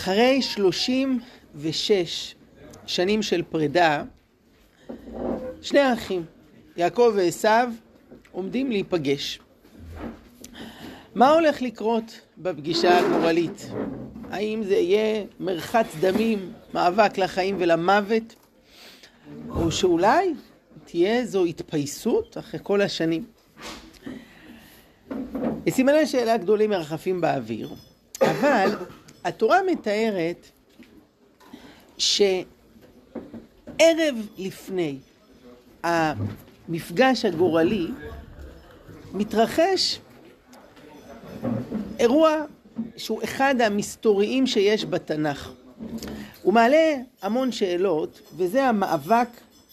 אחרי 36 שנים של פרידה, שני האחים, יעקב ועשיו, עומדים להיפגש. מה הולך לקרות בפגישה הגורלית? האם זה יהיה מרחץ דמים, מאבק לחיים ולמוות? או שאולי תהיה איזו התפייסות אחרי כל השנים? סימני שאלה גדולים מרחפים באוויר, אבל התורה מתארת שערב לפני המפגש הגורלי מתרחש אירוע שהוא אחד המסתוריים שיש בתנ"ך. הוא מעלה המון שאלות, וזה המאבק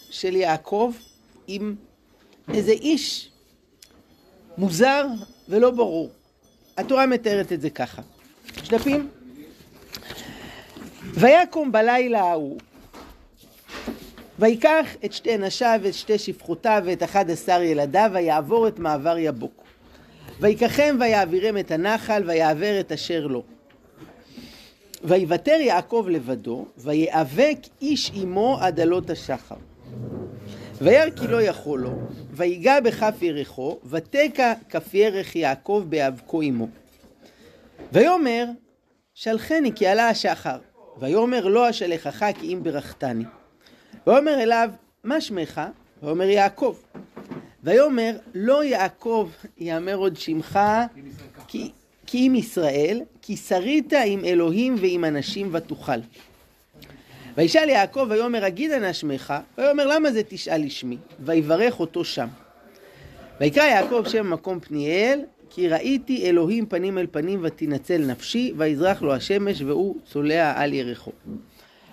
של יעקב עם איזה איש מוזר ולא ברור. התורה מתארת את זה ככה. שדפים. ויקום בלילה ההוא, ויקח את שתי נשיו ואת שתי שפחותיו ואת 11 ילדיו, ויעבור את מעבר יבוק. ויקחם ויעבירם את הנחל, ויעבר את אשר לו. ויוותר יעקב לבדו, ויאבק איש עמו עד עלות השחר. וירא כי לא יכול לו, ויגע בכף ירחו, ותקע כף ירך יעקב בהיאבקו עמו. ויאמר, שלחני כי עלה השחר. ויאמר לא אשלחך כי אם ברכתני. ויאמר אליו, מה שמך? ויאמר יעקב. ויאמר, לא יעקב יאמר עוד שמך, כי עם ישראל, כי שרית עם אלוהים ועם אנשים ותוכל. וישאל יעקב ויאמר, אגיד נא שמך? ויאמר, למה זה תשאל לשמי? ויברך אותו שם. ויקרא יעקב שם מקום פניאל, כי ראיתי אלוהים פנים אל פנים ותנצל נפשי, ויזרח לו השמש והוא צולע על ירחו.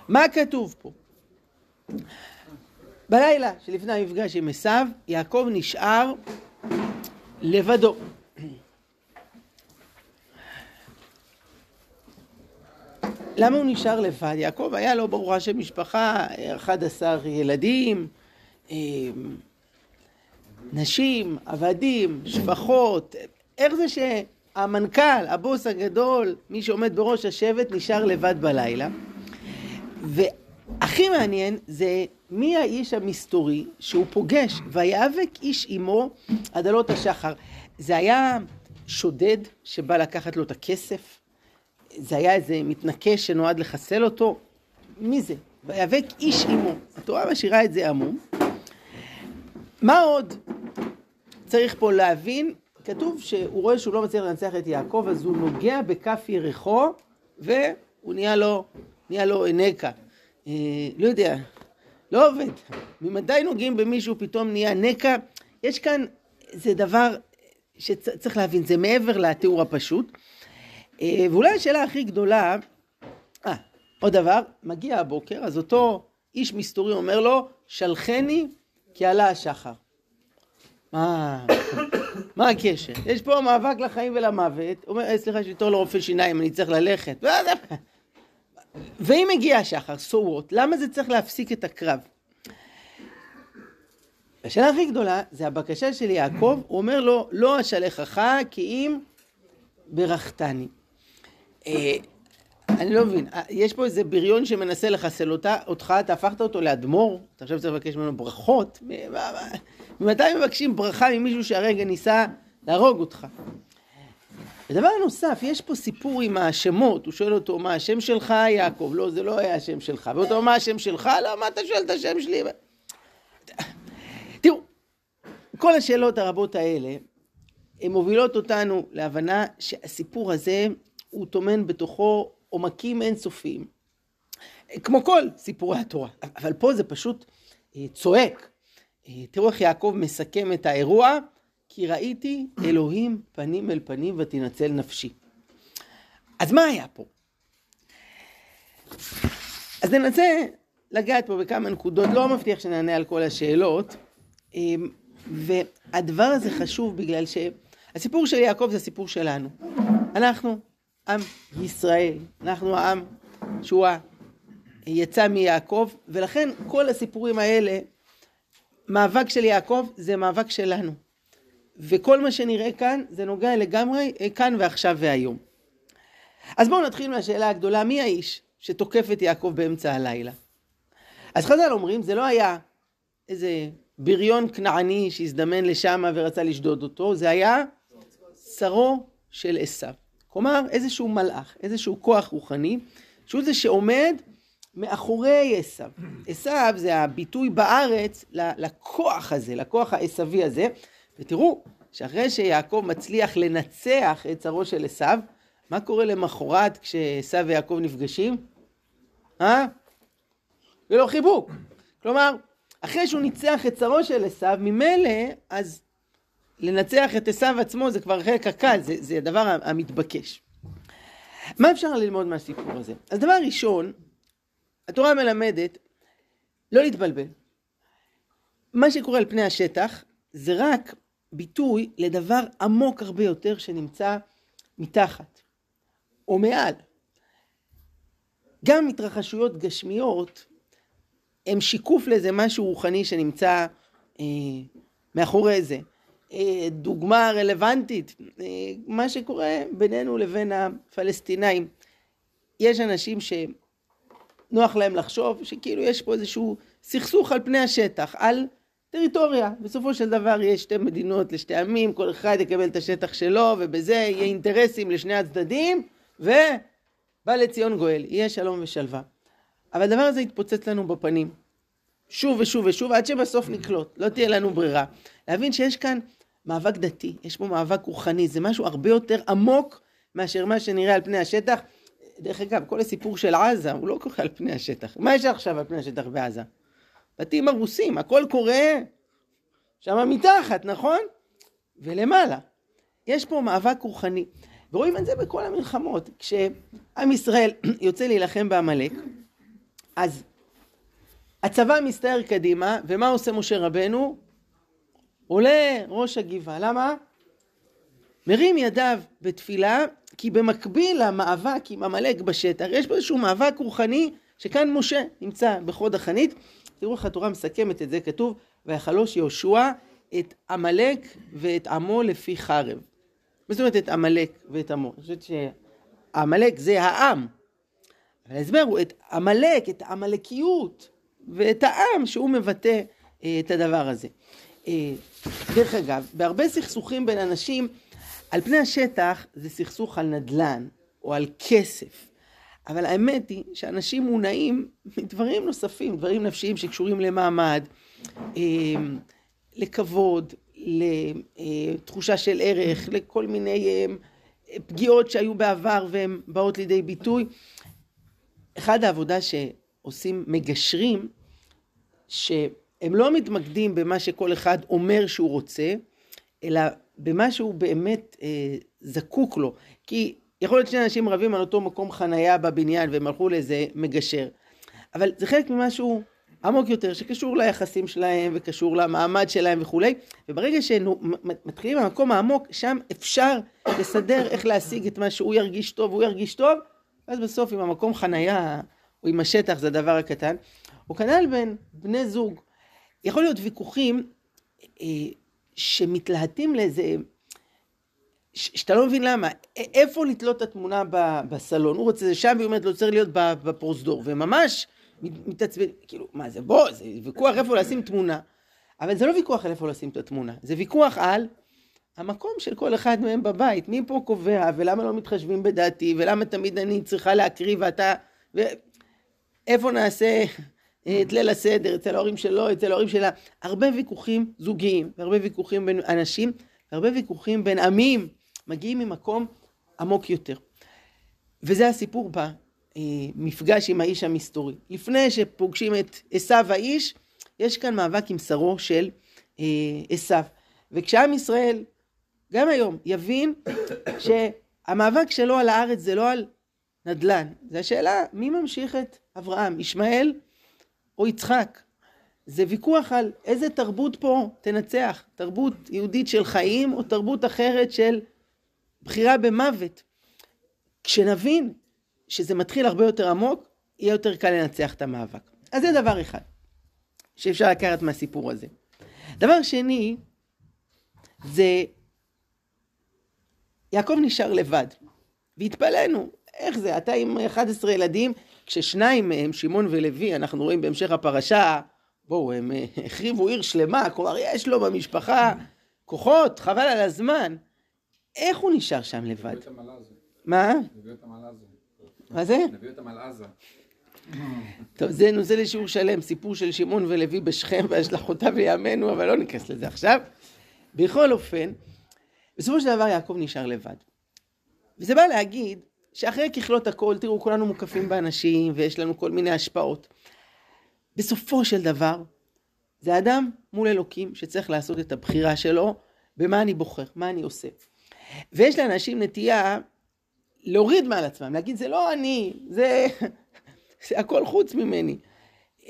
מה כתוב פה? בלילה שלפני המפגש עם עשיו, יעקב נשאר לבדו. למה הוא נשאר לבד? יעקב היה לו ברורה של משפחה, 11 ילדים, נשים, עבדים, שפחות. איך זה שהמנכ"ל, הבוס הגדול, מי שעומד בראש השבט, נשאר לבד בלילה? והכי מעניין זה מי האיש המסתורי שהוא פוגש, ויאבק איש עמו עד עלות השחר. זה היה שודד שבא לקחת לו את הכסף? זה היה איזה מתנקש שנועד לחסל אותו? מי זה? ויאבק איש עמו. התורה משאירה את זה עמום. מה עוד צריך פה להבין? כתוב שהוא רואה שהוא לא מצליח לנצח את יעקב, אז הוא נוגע בכף ירחו, והוא נהיה לו נקע. לא יודע, לא עובד. ממתי נוגעים במישהו פתאום נהיה נקע? יש כאן, זה דבר שצריך להבין, זה מעבר לתיאור הפשוט. ואולי השאלה הכי גדולה, עוד דבר, מגיע הבוקר, אז אותו איש מסתורי אומר לו, שלחני כי עלה השחר. מה הקשר? יש פה מאבק לחיים ולמוות, הוא אומר, סליחה, יש לי תור לרופא שיניים, אני צריך ללכת. ואם הגיע השחר, סורות, למה זה צריך להפסיק את הקרב? השאלה הכי גדולה, זה הבקשה של יעקב, הוא אומר לו, לא אשלחך כי אם ברכתני. אני לא מבין, יש פה איזה בריון שמנסה לחסל אותך, אתה הפכת אותו לאדמור, אתה עכשיו צריך לבקש ממנו ברכות. ממתי מבקשים ברכה ממישהו שהרגע ניסה להרוג אותך? ודבר נוסף, יש פה סיפור עם השמות, הוא שואל אותו מה השם שלך יעקב, לא זה לא היה השם שלך, ואותו מה השם שלך, לא מה אתה שואל את השם שלי? תראו, כל השאלות הרבות האלה, הן מובילות אותנו להבנה שהסיפור הזה הוא טומן בתוכו עומקים אינסופיים, כמו כל סיפורי התורה, אבל פה זה פשוט צועק. תראו איך יעקב מסכם את האירוע, כי ראיתי אלוהים פנים אל פנים ותנצל נפשי. אז מה היה פה? אז ננסה לגעת פה בכמה נקודות, לא מבטיח שנענה על כל השאלות, והדבר הזה חשוב בגלל שהסיפור של יעקב זה הסיפור שלנו. אנחנו עם ישראל, אנחנו העם שהוא יצא מיעקב, ולכן כל הסיפורים האלה, מאבק של יעקב זה מאבק שלנו, וכל מה שנראה כאן זה נוגע לגמרי כאן ועכשיו והיום. אז בואו נתחיל מהשאלה הגדולה, מי האיש שתוקף את יעקב באמצע הלילה? אז חז"ל אומרים, זה לא היה איזה בריון כנעני שהזדמן לשם ורצה לשדוד אותו, זה היה שרו של עשיו. כלומר, איזשהו מלאך, איזשהו כוח רוחני, שהוא זה שעומד מאחורי עשיו. עשיו זה הביטוי בארץ לכוח הזה, לכוח העשבי הזה. ותראו, שאחרי שיעקב מצליח לנצח את שרו של עשיו, מה קורה למחרת כשעשיו ויעקב נפגשים? זה לא חיבוק. כלומר, אחרי שהוא ניצח את שרו של עשיו, ממילא, אז לנצח את עשיו עצמו זה כבר חלק הקל, זה הדבר המתבקש. מה אפשר ללמוד מהסיפור הזה? אז דבר ראשון, התורה מלמדת לא להתבלבל. מה שקורה על פני השטח זה רק ביטוי לדבר עמוק הרבה יותר שנמצא מתחת או מעל. גם התרחשויות גשמיות הם שיקוף לזה משהו רוחני שנמצא מאחורי זה. דוגמה רלוונטית, מה שקורה בינינו לבין הפלסטינאים. יש אנשים שנוח להם לחשוב שכאילו יש פה איזשהו סכסוך על פני השטח, על טריטוריה. בסופו של דבר יש שתי מדינות לשתי עמים, כל אחד יקבל את השטח שלו, ובזה יהיה אינטרסים לשני הצדדים, ובא לציון גואל, יהיה שלום ושלווה. אבל הדבר הזה התפוצץ לנו בפנים, שוב ושוב ושוב, עד שבסוף נקלוט, לא תהיה לנו ברירה. להבין שיש כאן מאבק דתי, יש פה מאבק רוחני, זה משהו הרבה יותר עמוק מאשר מה שנראה על פני השטח. דרך אגב, כל הסיפור של עזה הוא לא קורה על פני השטח. מה יש עכשיו על פני השטח בעזה? בתים הרוסים, הכל קורה שם מתחת, נכון? ולמעלה. יש פה מאבק רוחני. ורואים את זה בכל המלחמות. כשעם ישראל יוצא להילחם בעמלק, אז הצבא מסתער קדימה, ומה עושה משה רבנו? עולה ראש הגבעה. למה? מרים ידיו בתפילה, כי במקביל למאבק עם עמלק בשטח, יש פה איזשהו מאבק רוחני, שכאן משה נמצא בחוד החנית. תראו איך התורה מסכמת את זה, כתוב, ויחלוש יהושע את עמלק ואת עמו לפי חרב. זאת אומרת, את עמלק ואת עמו. אני חושבת שעמלק זה העם. אבל ההסבר הוא את עמלק, את העמלקיות, ואת העם שהוא מבטא את הדבר הזה. דרך אגב, בהרבה סכסוכים בין אנשים, על פני השטח זה סכסוך על נדלן או על כסף. אבל האמת היא שאנשים מונעים מדברים נוספים, דברים נפשיים שקשורים למעמד, לכבוד, לתחושה של ערך, לכל מיני פגיעות שהיו בעבר והן באות לידי ביטוי. אחד העבודה שעושים מגשרים, שהם לא מתמקדים במה שכל אחד אומר שהוא רוצה, אלא במה שהוא באמת זקוק לו. כי יכול להיות שני אנשים רבים על אותו מקום חנייה בבניין, והם הלכו לאיזה מגשר. אבל זה חלק ממשהו עמוק יותר, שקשור ליחסים שלהם, וקשור למעמד שלהם וכו'. וברגע שמתחילים במקום העמוק, שם אפשר לסדר איך להשיג את מה שהוא ירגיש טוב, הוא ירגיש טוב, ואז בסוף עם המקום חנייה, או עם השטח, זה הדבר הקטן. הוא כנ"ל בין בני זוג. יכול להיות ויכוחים שמתלהטים לאיזה, שאתה לא מבין למה, איפה לתלות את התמונה בסלון, הוא רוצה זה שם, והיא אומרת, לא צריך להיות בפרוזדור, וממש מתעצבן, כאילו, מה זה בוא, זה ויכוח איפה לשים תמונה, אבל זה לא ויכוח על איפה לשים את התמונה, זה ויכוח על המקום של כל אחד מהם בבית, מי פה קובע, ולמה לא מתחשבים בדעתי, ולמה תמיד אני צריכה להקריב, ואתה, איפה נעשה את ליל הסדר, אצל ההורים שלו, אצל ההורים שלה, הרבה ויכוחים זוגיים, והרבה ויכוחים בין אנשים, והרבה ויכוחים בין עמים, מגיעים ממקום עמוק יותר. וזה הסיפור במפגש עם האיש המסתורי. לפני שפוגשים את עשיו האיש, יש כאן מאבק עם שרו של עשיו. וכשעם ישראל, גם היום, יבין שהמאבק שלו על הארץ זה לא על נדל"ן. זו השאלה, מי ממשיך את אברהם, ישמעאל או יצחק? זה ויכוח על איזה תרבות פה תנצח, תרבות יהודית של חיים או תרבות אחרת של בחירה במוות. כשנבין שזה מתחיל הרבה יותר עמוק, יהיה יותר קל לנצח את המאבק. אז זה דבר אחד שאפשר לקחת מהסיפור הזה. דבר שני, זה יעקב נשאר לבד, והתפלנו, איך זה, אתה עם 11 ילדים, כששניים מהם, שמעון ולוי, אנחנו רואים בהמשך הפרשה, בואו, הם החריבו עיר שלמה, כלומר יש לו במשפחה כוחות, חבל על הזמן. איך הוא נשאר שם לבד? מה? מה זה? נביא אותם על עזה. טוב, זה נושא לשיעור שלם, סיפור של שמעון ולוי בשכם והשלחותיו לימינו, אבל לא ניכנס לזה עכשיו. בכל אופן, בסופו של דבר יעקב נשאר לבד. וזה בא להגיד שאחרי ככלות הכל, תראו, כולנו מוקפים באנשים ויש לנו כל מיני השפעות. בסופו של דבר, זה אדם מול אלוקים שצריך לעשות את הבחירה שלו, במה אני בוחר, מה אני עושה. ויש לאנשים נטייה להוריד מעל עצמם, להגיד זה לא אני, זה הכל חוץ ממני.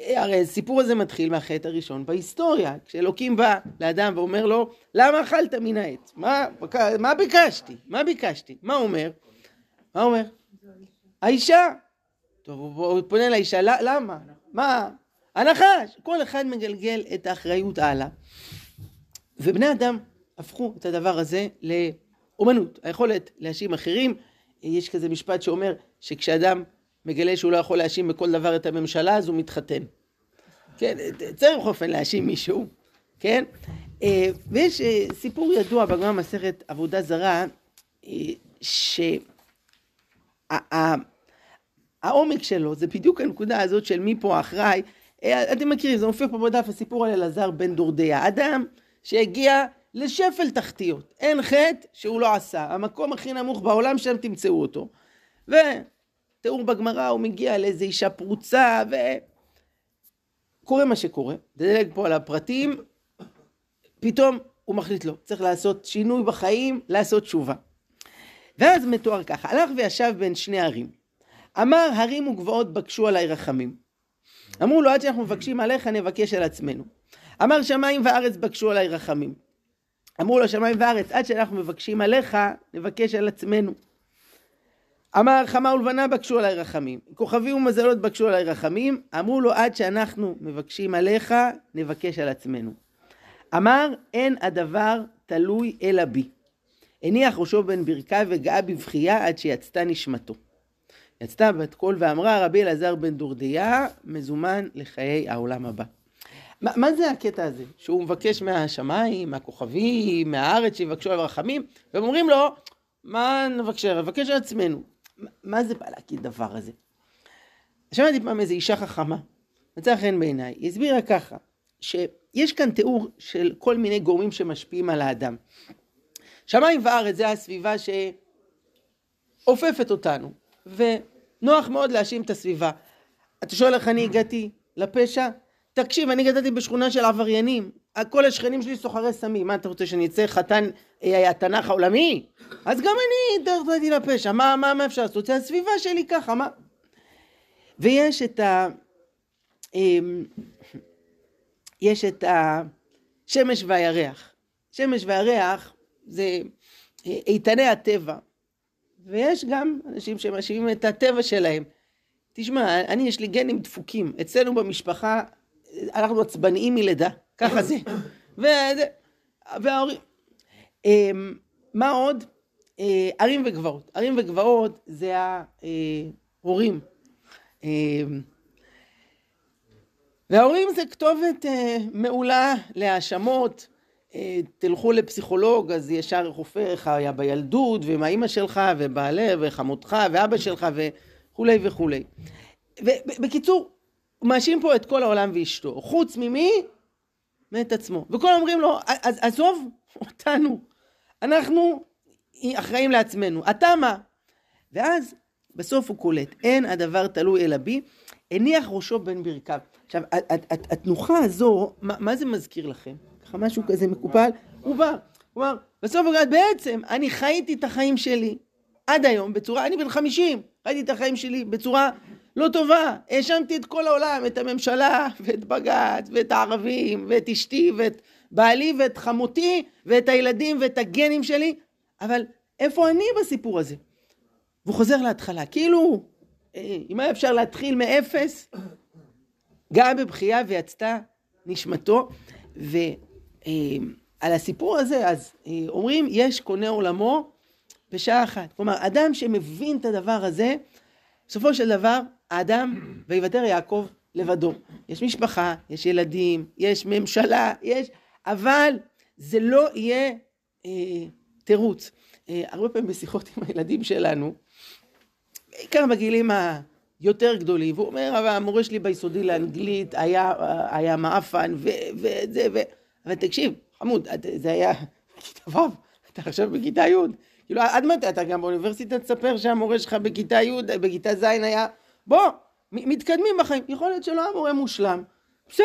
הרי הסיפור הזה מתחיל מהחטא הראשון בהיסטוריה, כשאלוקים בא לאדם ואומר לו, למה אכלת מן העץ? מה ביקשתי? מה אומר? האישה. טוב, הוא פונה לאישה, למה? מה? הנחש. כל אחד מגלגל את האחריות הלאה. ובני אדם הפכו את הדבר הזה לאומנות, היכולת להאשים אחרים. יש כזה משפט שאומר שכשאדם מגלה שהוא לא יכול להאשים בכל דבר את הממשלה, אז הוא מתחתן. כן, צריך אופן להאשים מישהו, כן? ויש סיפור ידוע בגמרא מסכת עבודה זרה, שהעומק שלו זה בדיוק הנקודה הזאת של מי פה אחראי. אתם מכירים, זה מופיע פה בדף, הסיפור על אלעזר בן דורדיה, אדם שהגיע לשפל תחתיות, אין חטא שהוא לא עשה, המקום הכי נמוך בעולם שם תמצאו אותו, ותיאור בגמרא הוא מגיע לאיזו אישה פרוצה, וקורה מה שקורה, דלג פה על הפרטים, פתאום הוא מחליט לו, צריך לעשות שינוי בחיים, לעשות תשובה. ואז מתואר ככה, הלך וישב בין שני ערים, אמר הרים וגבעות בקשו עליי רחמים, אמרו לו עד שאנחנו מבקשים עליך נבקש על עצמנו, אמר שמיים וארץ בקשו עליי רחמים, אמרו לו שמיים וארץ, עד שאנחנו מבקשים עליך, נבקש על עצמנו. אמר חמה ולבנה בקשו עליי רחמים, כוכבים ומזלות בקשו עליי רחמים, אמרו לו עד שאנחנו מבקשים עליך, נבקש על עצמנו. אמר אין הדבר תלוי אלא בי. הניח ראשו בן ברכה וגאה בבכייה עד שיצתה נשמתו. יצתה בת קול ואמרה רבי אלעזר בן דורדיה, מזומן לחיי העולם הבא. מה זה הקטע הזה? שהוא מבקש מהשמיים, מהכוכבים, מהארץ שיבקשו על הרחמים, והם אומרים לו, מה נבקש על עצמנו? מה זה בעלקי דבר הזה? שמעתי פעם איזו אישה חכמה, מצא חן בעיניי, היא הסבירה ככה, שיש כאן תיאור של כל מיני גורמים שמשפיעים על האדם. שמיים וארץ זה הסביבה שאופפת אותנו, ונוח מאוד להאשים את הסביבה. אתה שואל איך אני הגעתי לפשע? תקשיב, אני גדלתי בשכונה של עבריינים, כל השכנים שלי סוחרי סמים, מה אתה רוצה שאני אצא חתן התנ"ך העולמי? אז גם אני התדרדרתי לפשע, מה אפשר לעשות? זה הסביבה שלי ככה, מה? ויש את השמש והירח, שמש והירח זה איתני הטבע, ויש גם אנשים שמשיבים את הטבע שלהם, תשמע, אני יש לי גנים דפוקים, אצלנו במשפחה, אנחנו עצבניים מלידה, ככה זה. וההורים. מה עוד? ערים וגבעות. ערים וגבעות זה ההורים. וההורים זה כתובת מעולה להאשמות. תלכו לפסיכולוג, אז ישר חופר איך היה בילדות, ומה אמא שלך, ובעלה, וחמותך, ואבא שלך, וכולי וכולי. ובקיצור, מאשים פה את כל העולם ואשתו, חוץ ממי? מאת עצמו. וכולם אומרים לו, אז עזוב אותנו, אנחנו אחראים לעצמנו, אתה מה? ואז בסוף הוא קולט, אין הדבר תלוי אלא בי, הניח ראשו בן ברכיו. עכשיו, התנוחה הזו, מה זה מזכיר לכם? ככה משהו כזה מקופל, הוא בא, הוא אמר, בסוף הוא גד, בעצם אני חייתי את החיים שלי, עד היום, בצורה, אני בן 50, חייתי את החיים שלי בצורה לא טובה, האשמתי את כל העולם, את הממשלה, ואת בג"ץ, ואת הערבים, ואת אשתי, ואת בעלי, ואת חמותי, ואת הילדים, ואת הגנים שלי, אבל איפה אני בסיפור הזה? והוא חוזר להתחלה, כאילו, אם היה אפשר להתחיל מאפס, גאה בבכייה ויצתה נשמתו, ועל הסיפור הזה, אז אומרים, יש קונה עולמו, בשעה אחת. כלומר, אדם שמבין את הדבר הזה, בסופו של דבר, האדם ויוותר יעקב לבדו. יש משפחה, יש ילדים, יש ממשלה, יש... אבל זה לא יהיה תירוץ. הרבה פעמים בשיחות עם הילדים שלנו, בעיקר בגילים היותר גדולים, והוא אומר, אבל המורה שלי ביסודי לאנגלית היה מאפן, וזה, אבל תקשיב, חמוד, זה היה בכיתה ו', אתה עכשיו בכיתה י', כאילו, עד מתי אתה גם באוניברסיטה תספר שהמורה שלך בכיתה י', בכיתה ז' היה, בוא, מתקדמים בחיים, יכול להיות שלא המורה מושלם, בסדר,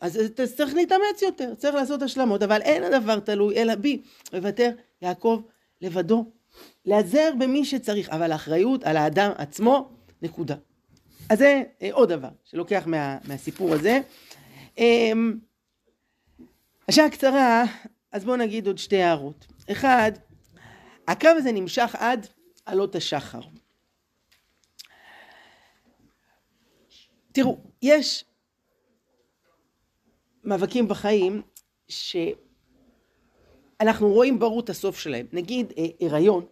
אז צריך להתאמץ יותר, צריך לעשות השלמות, אבל אין הדבר תלוי, אלא בי, ויוותר יעקב לבדו, להיעזר במי שצריך, אבל האחריות על האדם עצמו, נקודה. אז זה עוד דבר שלוקח מהסיפור הזה. השעה קצרה, אז בואו נגיד עוד שתי הערות. אחד, הקו הזה נמשך עד עלות השחר. תראו, יש מאבקים בחיים שאנחנו רואים ברור את הסוף שלהם. נגיד הריון,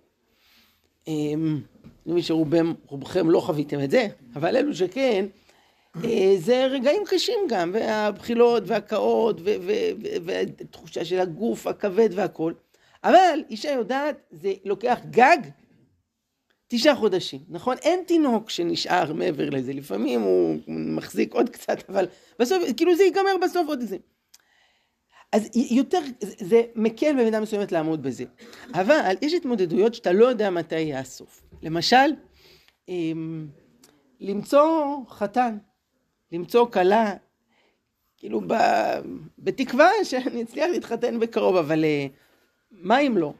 אני מבין שרובכם לא חוויתם את זה, אבל אלו שכן, זה רגעים קשים גם, והבחילות והקאות, והתחושה של הגוף, הכבד והכל. אבל אישה יודעת, זה לוקח גג 9 חודשים, נכון? אין תינוק שנשאר מעבר לזה, לפעמים הוא מחזיק עוד קצת, אבל בסוף, כאילו זה ייגמר בסוף עוד זה. אז יותר, זה מקל במידה מסוימת לעמוד בזה. אבל יש התמודדויות שאתה לא יודע מתי יהיה הסוף. למשל, למצוא חתן, למצוא קלה, כאילו בתקווה שאני אצליח להתחתן בקרוב, אבל מה אם לא?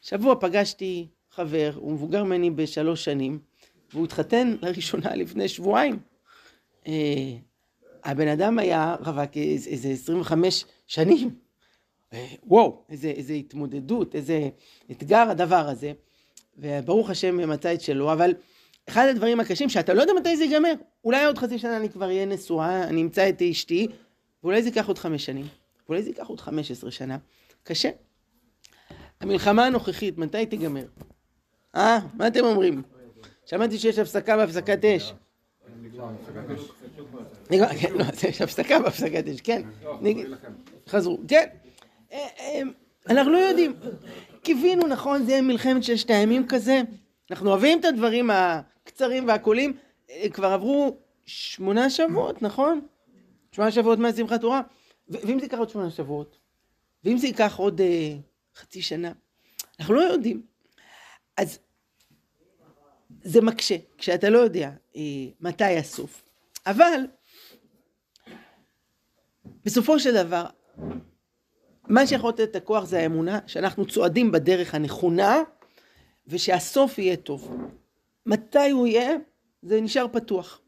שבוע פגשתי חבר, הוא מבוגר ממני ב3 שנים, והוא התחתן לראשונה לפני שבועיים. הבן אדם היה רווק איזה 25 שנים. וואו, איזה התמודדות, איזה אתגר הדבר הזה. וברוך השם מצא את שלו, אבל אחד הדברים הקשים שאתה לא יודע מתי זה ייגמר. אולי עוד 50 שנה אני כבר אהיה נשואה, אני אמצא את אשתי, ואולי זה ייקח עוד 5 שנים, ואולי זה ייקח עוד 15 שנה. קשה. המלחמה הנוכחית, מתי תיגמר? מה אתם אומרים? שמעתי שיש הפסקה בהפסקת אש. יש הפסקה בהפסקת אש, כן. חזרו, כן. אנחנו לא יודעים. קיווינו, נכון, זה מלחמת 6 הימים כזה. אנחנו אוהבים את הדברים הקצרים והקולים. כבר עברו 8 שבועות, נכון? 8 שבועות מהשמחת תורה. ואם זה ייקח עוד 8 שבועות? ואם זה ייקח עוד 0.5 שנה? אנחנו לא יודעים. אז זה מקשה, כשאתה לא יודע מתי הסוף. אבל בסופו של דבר, מה שיכול לתת את הכוח זה האמונה, שאנחנו צועדים בדרך הנכונה, ושהסוף יהיה טוב. מתי הוא יהיה, זה נשאר פתוח.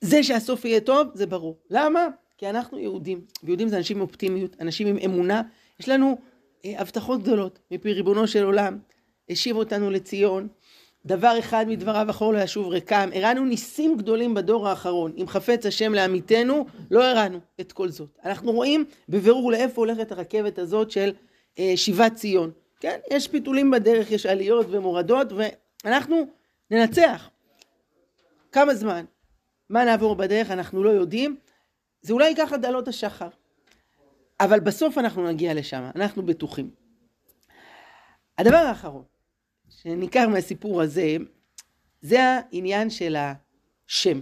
זה שהסוף יהיה טוב, זה ברור. למה? כי אנחנו יהודים, ויהודים זה אנשים עם אופטימיות, אנשים עם אמונה. יש לנו הבטחות גדולות מפי ריבונו של עולם, השיב אותנו לציון, דבר אחד מדבריו אחור לא ישוב ריקם, הראינו ניסים גדולים בדור האחרון, אם חפץ השם לעמיתנו, לא הראינו את כל זאת. אנחנו רואים בבירור לאיפה הולכת הרכבת הזאת של שיבת ציון. כן, יש פיתולים בדרך, יש עליות ומורדות, ואנחנו ננצח. כמה זמן? מה נעבור בדרך? אנחנו לא יודעים. זה אולי ייקח עד עלות השחר. אבל בסוף אנחנו נגיע לשם, אנחנו בטוחים. הדבר האחרון שניכר מהסיפור הזה, זה העניין של השם.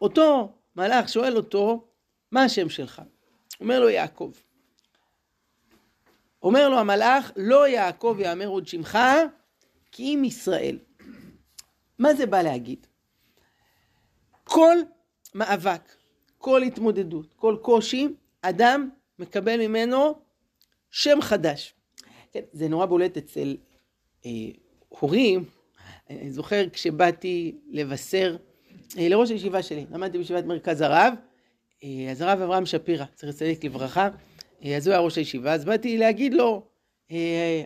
אותו מלאך שואל אותו, מה השם שלך? אומר לו יעקב. אומר לו המלאך, לא יעקב יאמר עוד שמך, כי אם ישראל. מה זה בא להגיד? כל מאבק, כל התמודדות, כל קושי, אדם מקבל ממנו שם חדש. כן, זה נורא בולט אצל הורים. אני זוכר כשבאתי לבשר לראש הישיבה שלי, למדתי בישיבת מרכז הרב, אז הרב אברהם שפירא, צריך לצליק לברכה, אז הוא היה ראש הישיבה, אז באתי להגיד לו,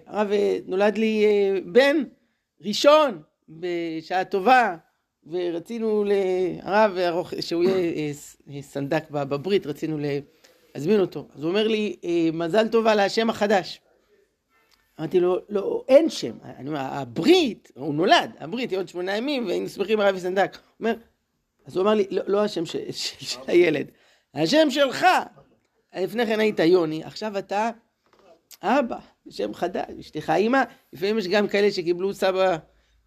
הרב, נולד לי בן ראשון בשעה טובה, ורצינו לרב, שהוא יהיה סנדק בברית, רצינו להזמין אותו. אז הוא אומר לי, מזל טוב על השם החדש. אמרתי לו, לא, אין שם. אני אומר, הברית, הוא נולד, הברית היא עוד 8 ימים, והיינו שמחים הרבי סנדק. הוא אומר, אז הוא אמר לי, לא השם של הילד, השם שלך. לפני כן היית יוני, עכשיו אתה אבא, שם חדש, אשתך אימא. לפעמים יש גם כאלה שקיבלו סבא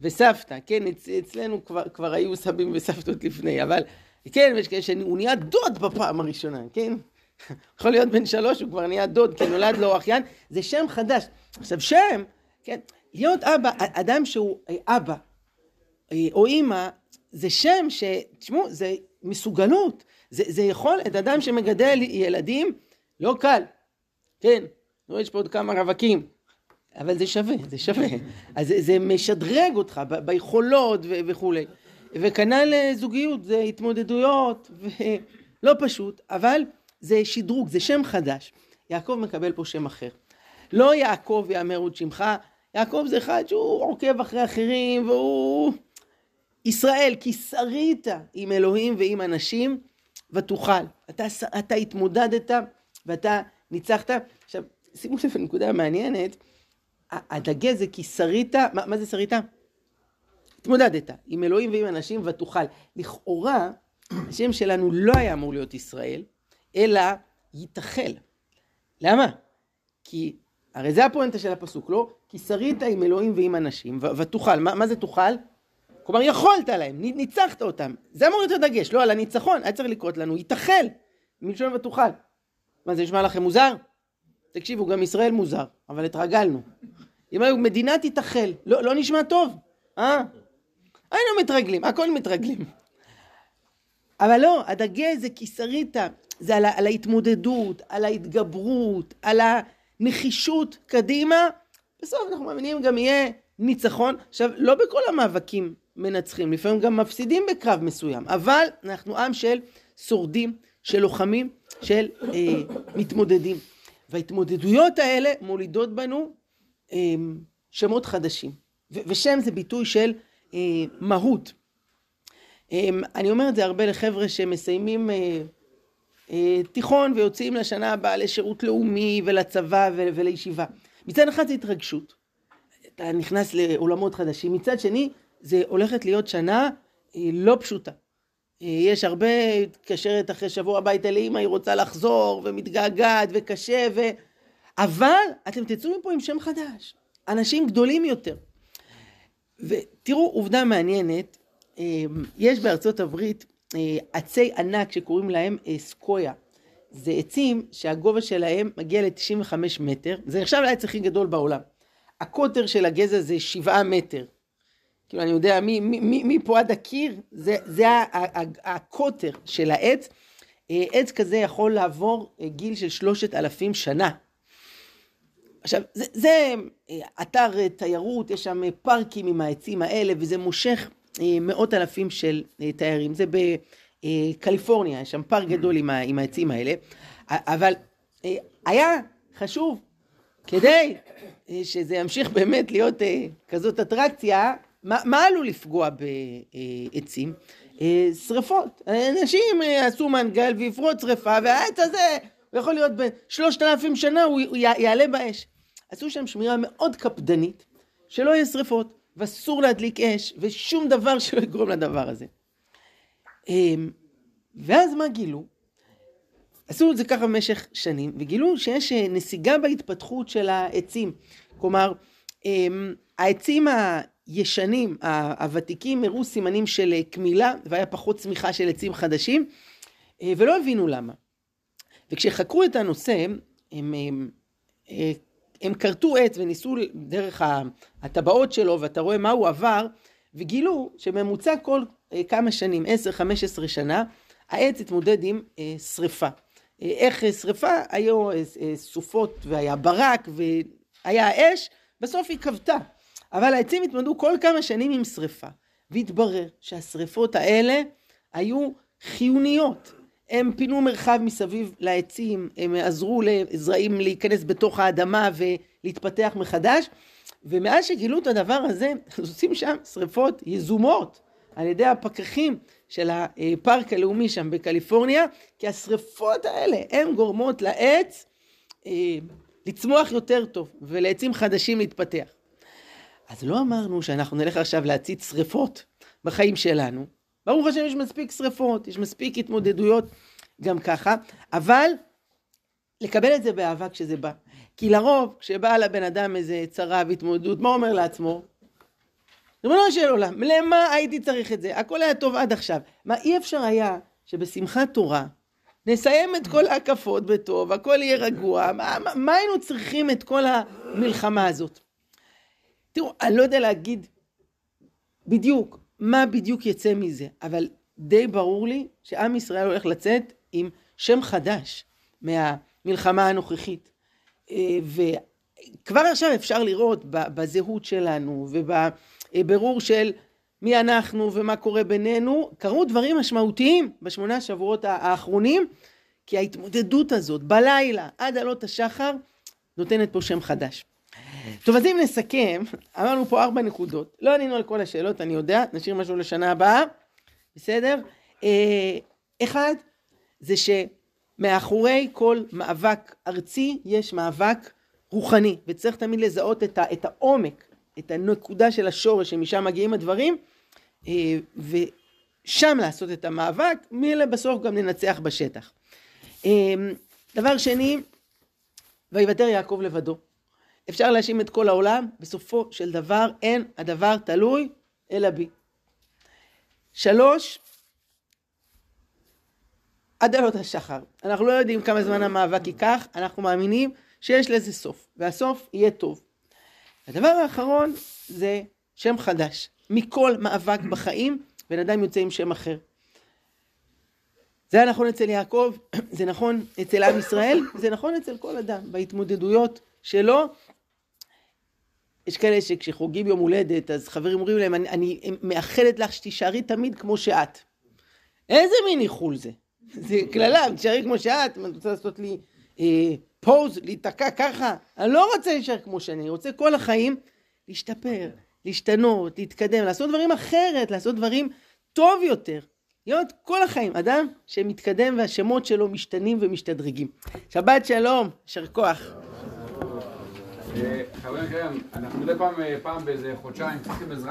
וסבתא, כן, אצלנו כבר היו סבים וסבתות לפני, אבל כן, יש כאלה שהוא נהיה דוד בפעם הראשונה, כן? יכול להיות בן 3, הוא כבר נהיה דוד, כי נולד לו אחיין, זה שם חדש. עכשיו שם, כן, להיות אבא, אדם שהוא אבא או אימא, זה שם שתשמעו, זה מסוגלות, זה יכול, את אדם שמגדל ילדים, לא קל, כן, יש פה עוד כמה רווקים, אבל זה שווה, זה שווה, אז זה משדרג אותך ביכולות וכו', וכנ"ל זוגיות, זה התמודדויות, לא פשוט, אבל זה שדרוג, זה שם חדש. יעקב מקבל פה שם אחר. לא יעקב יאמר עוד שמך, יעקב זה אחד שהוא עוקב אחרי אחרים, והוא ישראל, כי שרית עם אלוהים ועם אנשים, ותוכל. אתה התמודדת, ואתה ניצחת. עכשיו, שימו לב לנקודה מעניינת, הדגש זה כי שרית, מה זה שרית? התמודדת, עם אלוהים ועם אנשים, ותוכל. לכאורה, השם שלנו לא היה אמור להיות ישראל, אלא ייתחל. למה? כי, הרי זה הפואנטה של הפסוק, לא? כי שרית עם אלוהים ועם אנשים, ותוכל. מה זה תוכל? כלומר, יכולת להם, ניצחת אותם. זה אמור להיות הדגש, לא על הניצחון, היה צריך לקרות לנו, ייתחל, מלשון ותוכל. מה זה, נשמע לכם מוזר? תקשיבו, גם ישראל מוזר, אבל התרגלנו. אם היו מדינה תיתחל, לא נשמע טוב, אה? היינו מתרגלים, הכל מתרגלים. אבל לא, הדגש זה כי שרית, זה על ההתמודדות, על ההתגברות, על הנחישות קדימה. בסוף אנחנו מאמינים גם יהיה ניצחון. עכשיו, לא בכל המאבקים מנצחים, לפעמים גם מפסידים בקרב מסוים, אבל אנחנו עם של שורדים, של לוחמים, של מתמודדים. וההתמודדויות האלה מולידות בנו שמות חדשים. ושם זה ביטוי של מהות. אני אומר את זה הרבה לחבר'ה שמסיימים תיכון ויוצאים לשנה הבאה לשירות לאומי ולצבא ולישיבה. מצד אחד זה התרגשות, אתה נכנס לעולמות חדשים, מצד שני זה הולכת להיות שנה לא פשוטה. יש הרבה התקשרת אחרי שבוע הביתה לאמא, היא רוצה לחזור ומתגעגעת וקשה אבל אתם תצאו מפה עם שם חדש, אנשים גדולים יותר. ותראו עובדה מעניינת, יש בארצות הברית עצי ענק שקוראים להם סקויה. זה עצים שהגובה שלהם מגיע ל-95 מטר, זה עכשיו לעץ הכי גדול בעולם. הקוטר של הגזע זה 7 מטר. כאילו אני יודע, מפה עד הקיר, זה הקוטר של העץ. עץ כזה יכול לעבור גיל של 3,000 שנה. עכשיו, זה אתר תיירות, יש שם פארקים עם העצים האלה, וזה מושך מאות אלפים של תיירים. זה בקליפורניה, יש שם פארק גדול עם העצים האלה. אבל היה חשוב, כדי שזה ימשיך באמת להיות כזאת אטרקציה, מה עלול לפגוע בעצים? שריפות. אנשים עשו מנגל ויפרות שריפה, והעץ הזה יכול להיות ב3,000 שנה הוא יעלה באש. עשו שם שמירה מאוד קפדנית, שלא יהיה שריפות, ואסור להדליק אש, ושום דבר שלא יגרום לדבר הזה. ואז מה גילו? עשו את זה ככה במשך שנים, וגילו שיש נסיגה בהתפתחות של העצים. כלומר, העצים הישנים, הוותיקים, הראו סימנים של קמילה, והיה פחות צמיחה של עצים חדשים, ולא הבינו למה. וכשחקרו את הנושא, הם קרטו עץ וניסו דרך הטבעות שלו, ואתה רואה מה הוא עבר, וגילו שממוצע כל כמה שנים, 10-15 שנה, העץ התמודד עם שריפה. איך שריפה? היו סופות והיה ברק והיה אש, בסוף היא קבטה. אבל העצים התמודדו כל כמה שנים עם שריפה. והתברר שהשריפות האלה היו חיוניות. הם פינו מרחב מסביב לעצים, הם עזרו לזרעים להיכנס בתוך האדמה ולהתפתח מחדש, ומאז שגילו את הדבר הזה, עושים שם שריפות יזומות על ידי הפקחים של הפארק הלאומי שם בקליפורניה, כי השריפות האלה, הן גורמות לעץ לצמוח יותר טוב ולעצים חדשים להתפתח. אז לא אמרנו שאנחנו נלך עכשיו להציץ שריפות בחיים שלנו. ברוך השם יש מספיק שריפות, יש מספיק התמודדויות גם ככה, אבל לקבל את זה באהבה כשזה בא. כי לרוב כשבא לבן אדם איזה צרה והתמודדות, מה אומר לעצמו? ריבונו של עולם, למה הייתי צריך את זה? הכל היה טוב עד עכשיו. מה אי אפשר היה שבשמחת תורה נסיים את כל ההקפות בטוב, הכל יהיה רגוע, מה היינו צריכים את כל המלחמה הזאת? תראו, אני לא יודע להגיד בדיוק, מה בדיוק יצא מזה, אבל די ברור לי שעם ישראל הולך לצאת עם שם חדש מהמלחמה הנוכחית. וכבר עכשיו אפשר לראות בזהות שלנו ובבירור של מי אנחנו ומה קורה בינינו, קרו דברים משמעותיים בשמונה שבועות האחרונים, כי ההתמודדות הזאת בלילה עד עלות השחר נותנת פה שם חדש. טוב, אז אם נסכם, אמרנו פה 4 נקודות, לא ענינו על כל השאלות, אני יודע, נשאיר משהו לשנה הבאה, בסדר? 1, זה שמאחורי כל מאבק ארצי יש מאבק רוחני, וצריך תמיד לזהות את העומק, את הנקודה של השורש שמשם מגיעים הדברים, ושם לעשות את המאבק, ולבסוף גם לנצח בשטח. דבר שני, ויוותר יעקב לבדו. אפשר להאשים את כל העולם, בסופו של דבר אין הדבר תלוי אלא בי. 3, עד עלות השחר. אנחנו לא יודעים כמה זמן המאבק ייקח, אנחנו מאמינים שיש לזה סוף, והסוף יהיה טוב. הדבר האחרון זה שם חדש. מכל מאבק בחיים, בן אדם יוצא עם שם אחר. זה היה נכון אצל יעקב, זה נכון אצל עם ישראל, זה נכון אצל כל אדם, בהתמודדויות שלו. יש כאלה שכשחוגגים יום הולדת, אז חברים אומרים להם, אני מאחלת לך שתישארי תמיד כמו שאת. איזה מין איחול זה? זה כללה, תישארי כמו שאת, אם את רוצה לעשות לי פוז, להתעקע ככה, אני לא רוצה להישאר כמו שאני, אני רוצה כל החיים להשתפר, להשתנות, להתקדם, לעשות דברים אחרת, לעשות דברים טוב יותר. להיות כל החיים, אדם שמתקדם והשמות שלו משתנים ומשתדרגים. שבת שלום, שר כוח. חברים, אנחנו מדי פעם באיזה חודשיים צריכים עזרה